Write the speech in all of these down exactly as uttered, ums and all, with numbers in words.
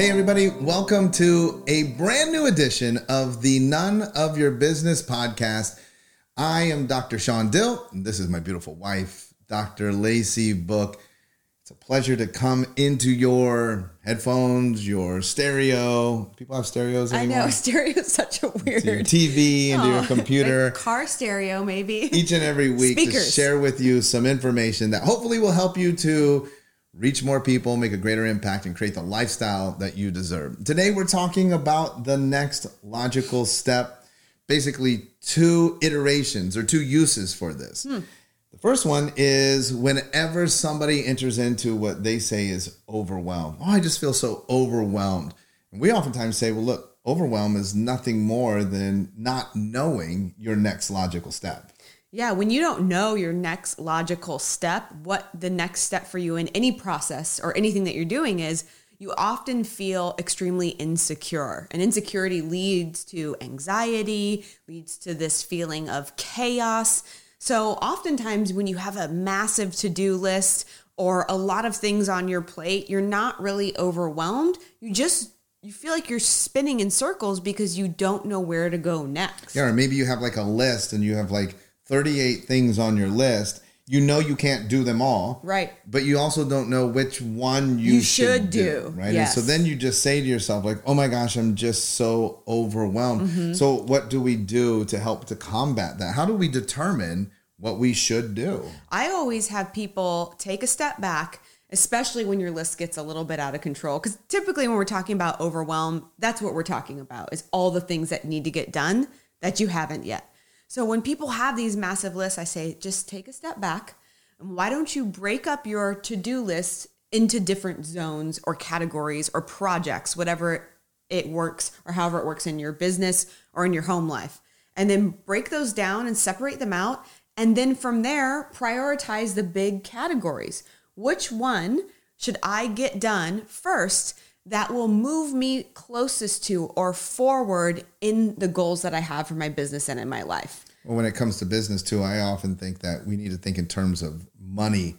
Hey everybody, welcome to a brand new edition of the None of Your Business podcast. I am Doctor Sean Dill, and this is my beautiful wife, Doctor Lacey Book. It's a pleasure to come into your headphones, your stereo. People have stereos anymore? I know, stereo is such a weird... Into your T V, into oh, your computer. Like car stereo, maybe. Each and every week Speakers. To share with you some information that hopefully will help you to reach more people, make a greater impact, and create the lifestyle that you deserve. Today, we're talking about the next logical step, basically two iterations or two uses for this. Hmm. The first one is whenever somebody enters into what they say is overwhelm. Oh, I just feel so overwhelmed. And we oftentimes say, well, look, overwhelm is nothing more than not knowing your next logical step. Yeah, when you don't know your next logical step, what the next step for you in any process or anything that you're doing is, you often feel extremely insecure. And insecurity leads to anxiety, leads to this feeling of chaos. So oftentimes when you have a massive to-do list or a lot of things on your plate, you're not really overwhelmed. You just You feel like you're spinning in circles because you don't know where to go next. Yeah, or maybe you have like a list and you have like thirty-eight things on your list. You know you can't do them all. Right. But you also don't know which one you, you should, should do. do right. Yes. And so then you just say to yourself like, oh my gosh, I'm just so overwhelmed. Mm-hmm. So what do we do to help to combat that? How do we determine what we should do? I always have people take a step back, especially when your list gets a little bit out of control. Because typically when we're talking about overwhelm, that's what we're talking about, is all the things that need to get done that you haven't yet. So when people have these massive lists, I say, just take a step back. And why don't you break up your to-do list into different zones or categories or projects, whatever it works or however it works in your business or in your home life. And then break those down and separate them out. And then from there, prioritize the big categories. Which one should I get done first that will move me closest to or forward in the goals that I have for my business and in my life? Well, when it comes to business too, I often think that we need to think in terms of money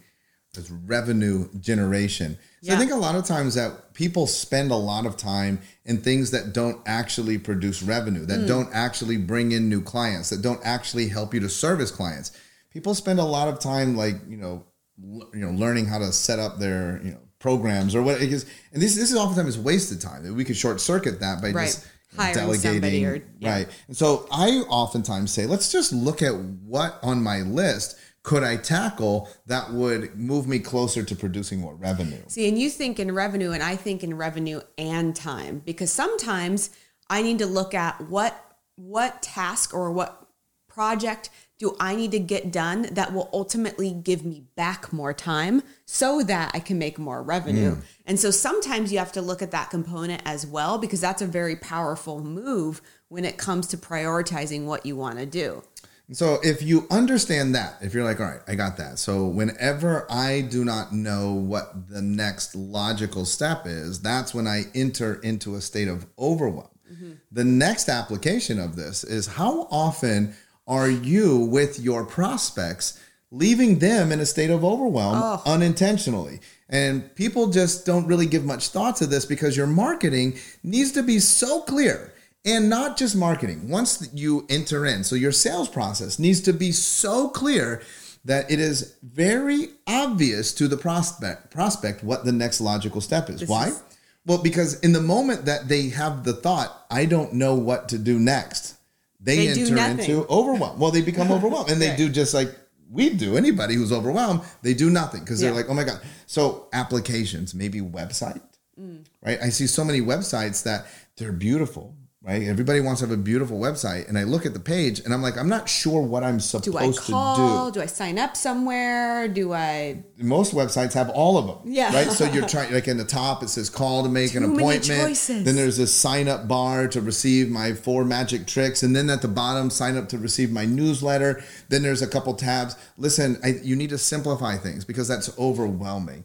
as revenue generation. So yeah. I think a lot of times that people spend a lot of time in things that don't actually produce revenue, that mm. don't actually bring in new clients, that don't actually help you to service clients. People spend a lot of time like, you know, you know, learning how to set up their, you know, programs or what it is. And this this is oftentimes wasted time. We could short circuit that by right. just hiring delegating. Somebody or, yeah. Right. And so I oftentimes say, let's just look at what on my list could I tackle that would move me closer to producing more revenue. See, and you think in revenue and I think in revenue and time, because sometimes I need to look at what what task or what project do I need to get done that will ultimately give me back more time so that I can make more revenue. Mm. And so sometimes you have to look at that component as well, because that's a very powerful move when it comes to prioritizing what you want to do. And so if you understand that, if you're like, all right, I got that. So whenever I do not know what the next logical step is, that's when I enter into a state of overwhelm. Mm-hmm. The next application of this is, how often are you with your prospects leaving them in a state of overwhelm oh. unintentionally? And people just don't really give much thought to this, because your marketing needs to be so clear, and not just marketing. Once you enter in, so your sales process needs to be so clear that it is very obvious to the prospect prospect what the next logical step is. This Why? Is- well, because in the moment that they have the thought, I don't know what to do next, They, they enter into overwhelm. Well, they become overwhelmed, and they right. do just like we do. Anybody who's overwhelmed, they do nothing, because yeah. they're like, oh my God. So applications, maybe website, mm. right? I see so many websites that they're beautiful, right? Everybody wants to have a beautiful website. And I look at the page and I'm like, I'm not sure what I'm supposed to do. Do I call? Do I sign up somewhere? Do I? Most websites have all of them, yeah. right? So you're trying, like in the top, it says call to make Too an appointment. Many choices. Then there's this sign up bar to receive my four magic tricks. And then at the bottom, sign up to receive my newsletter. Then there's a couple tabs. Listen, I, you need to simplify things, because that's overwhelming.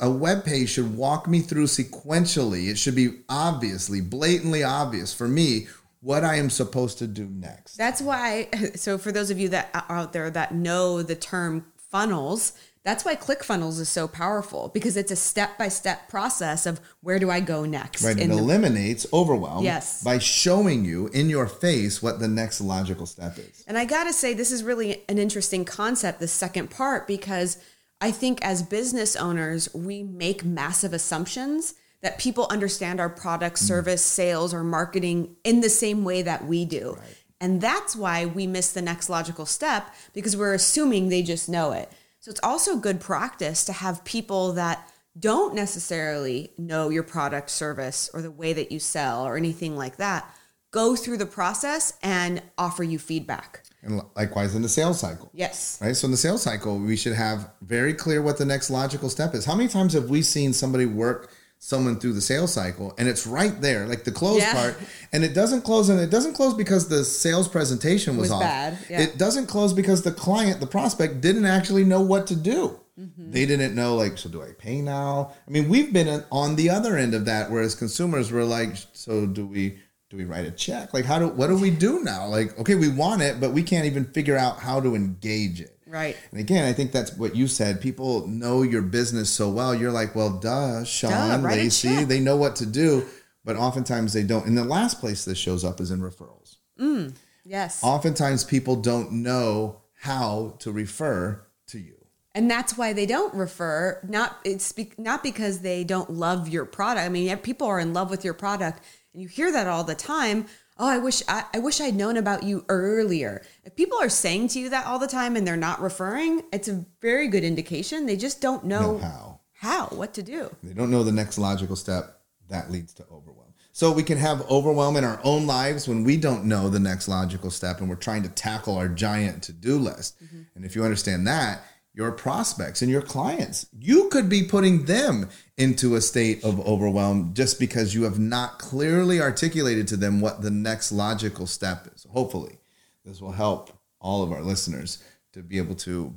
A web page should walk me through sequentially. It should be obviously, blatantly obvious for me what I am supposed to do next. That's why, so for those of you that are out there that know the term funnels, That's why ClickFunnels is so powerful, because it's a step-by-step process of where do I go next. Right, it the- eliminates overwhelm yes. by showing you in your face what the next logical step is. And I got to say, this is really an interesting concept, the second part, because I think as business owners, we make massive assumptions that people understand our product, service, mm. sales, or marketing in the same way that we do. Right. And that's why we miss the next logical step, because we're assuming they just know it. So it's also good practice to have people that don't necessarily know your product, service, or the way that you sell or anything like that, go through the process and offer you feedback. And likewise in the sales cycle. Yes. Right. So in the sales cycle, we should have very clear what the next logical step is. How many times have we seen somebody work someone through the sales cycle and it's right there, like the close yeah. part, and it doesn't close, and it doesn't close because the sales presentation was, was off. Bad. Yeah. It doesn't close because the client, the prospect, didn't actually know what to do. Mm-hmm. They didn't know, like, so do I pay now? I mean, we've been on the other end of that, whereas consumers were like, so do we do we write a check? Like, how do what do we do now? Like, okay, we want it, but we can't even figure out how to engage it. Right. And again, I think that's what you said. People know your business so well. You're like, well, duh, Sean, duh, Lacey, they know what to do, but oftentimes they don't. And the last place this shows up is in referrals. Mm, yes. Oftentimes people don't know how to refer to you. And that's why they don't refer. Not it's be, not because they don't love your product. I mean, people are in love with your product, and you hear that all the time. Oh, I wish I, I wish I'd known about you earlier. If people are saying to you that all the time and they're not referring, it's a very good indication. They just don't know, know how, how, what to do. They don't know the next logical step. That leads to overwhelm. So we can have overwhelm in our own lives when we don't know the next logical step and we're trying to tackle our giant to-do list. Mm-hmm. And if you understand that, your prospects and your clients, you could be putting them into a state of overwhelm just because you have not clearly articulated to them what the next logical step is. Hopefully, this will help all of our listeners to be able to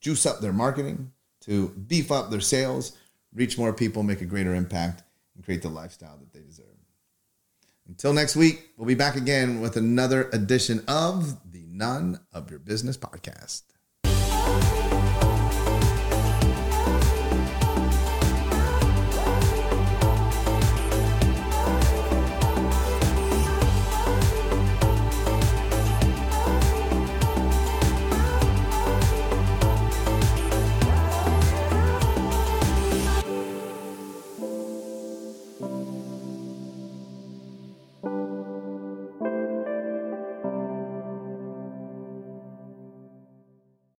juice up their marketing, to beef up their sales, reach more people, make a greater impact, and create the lifestyle that they deserve. Until next week, we'll be back again with another edition of the None of Your Business podcast. We'll be right back.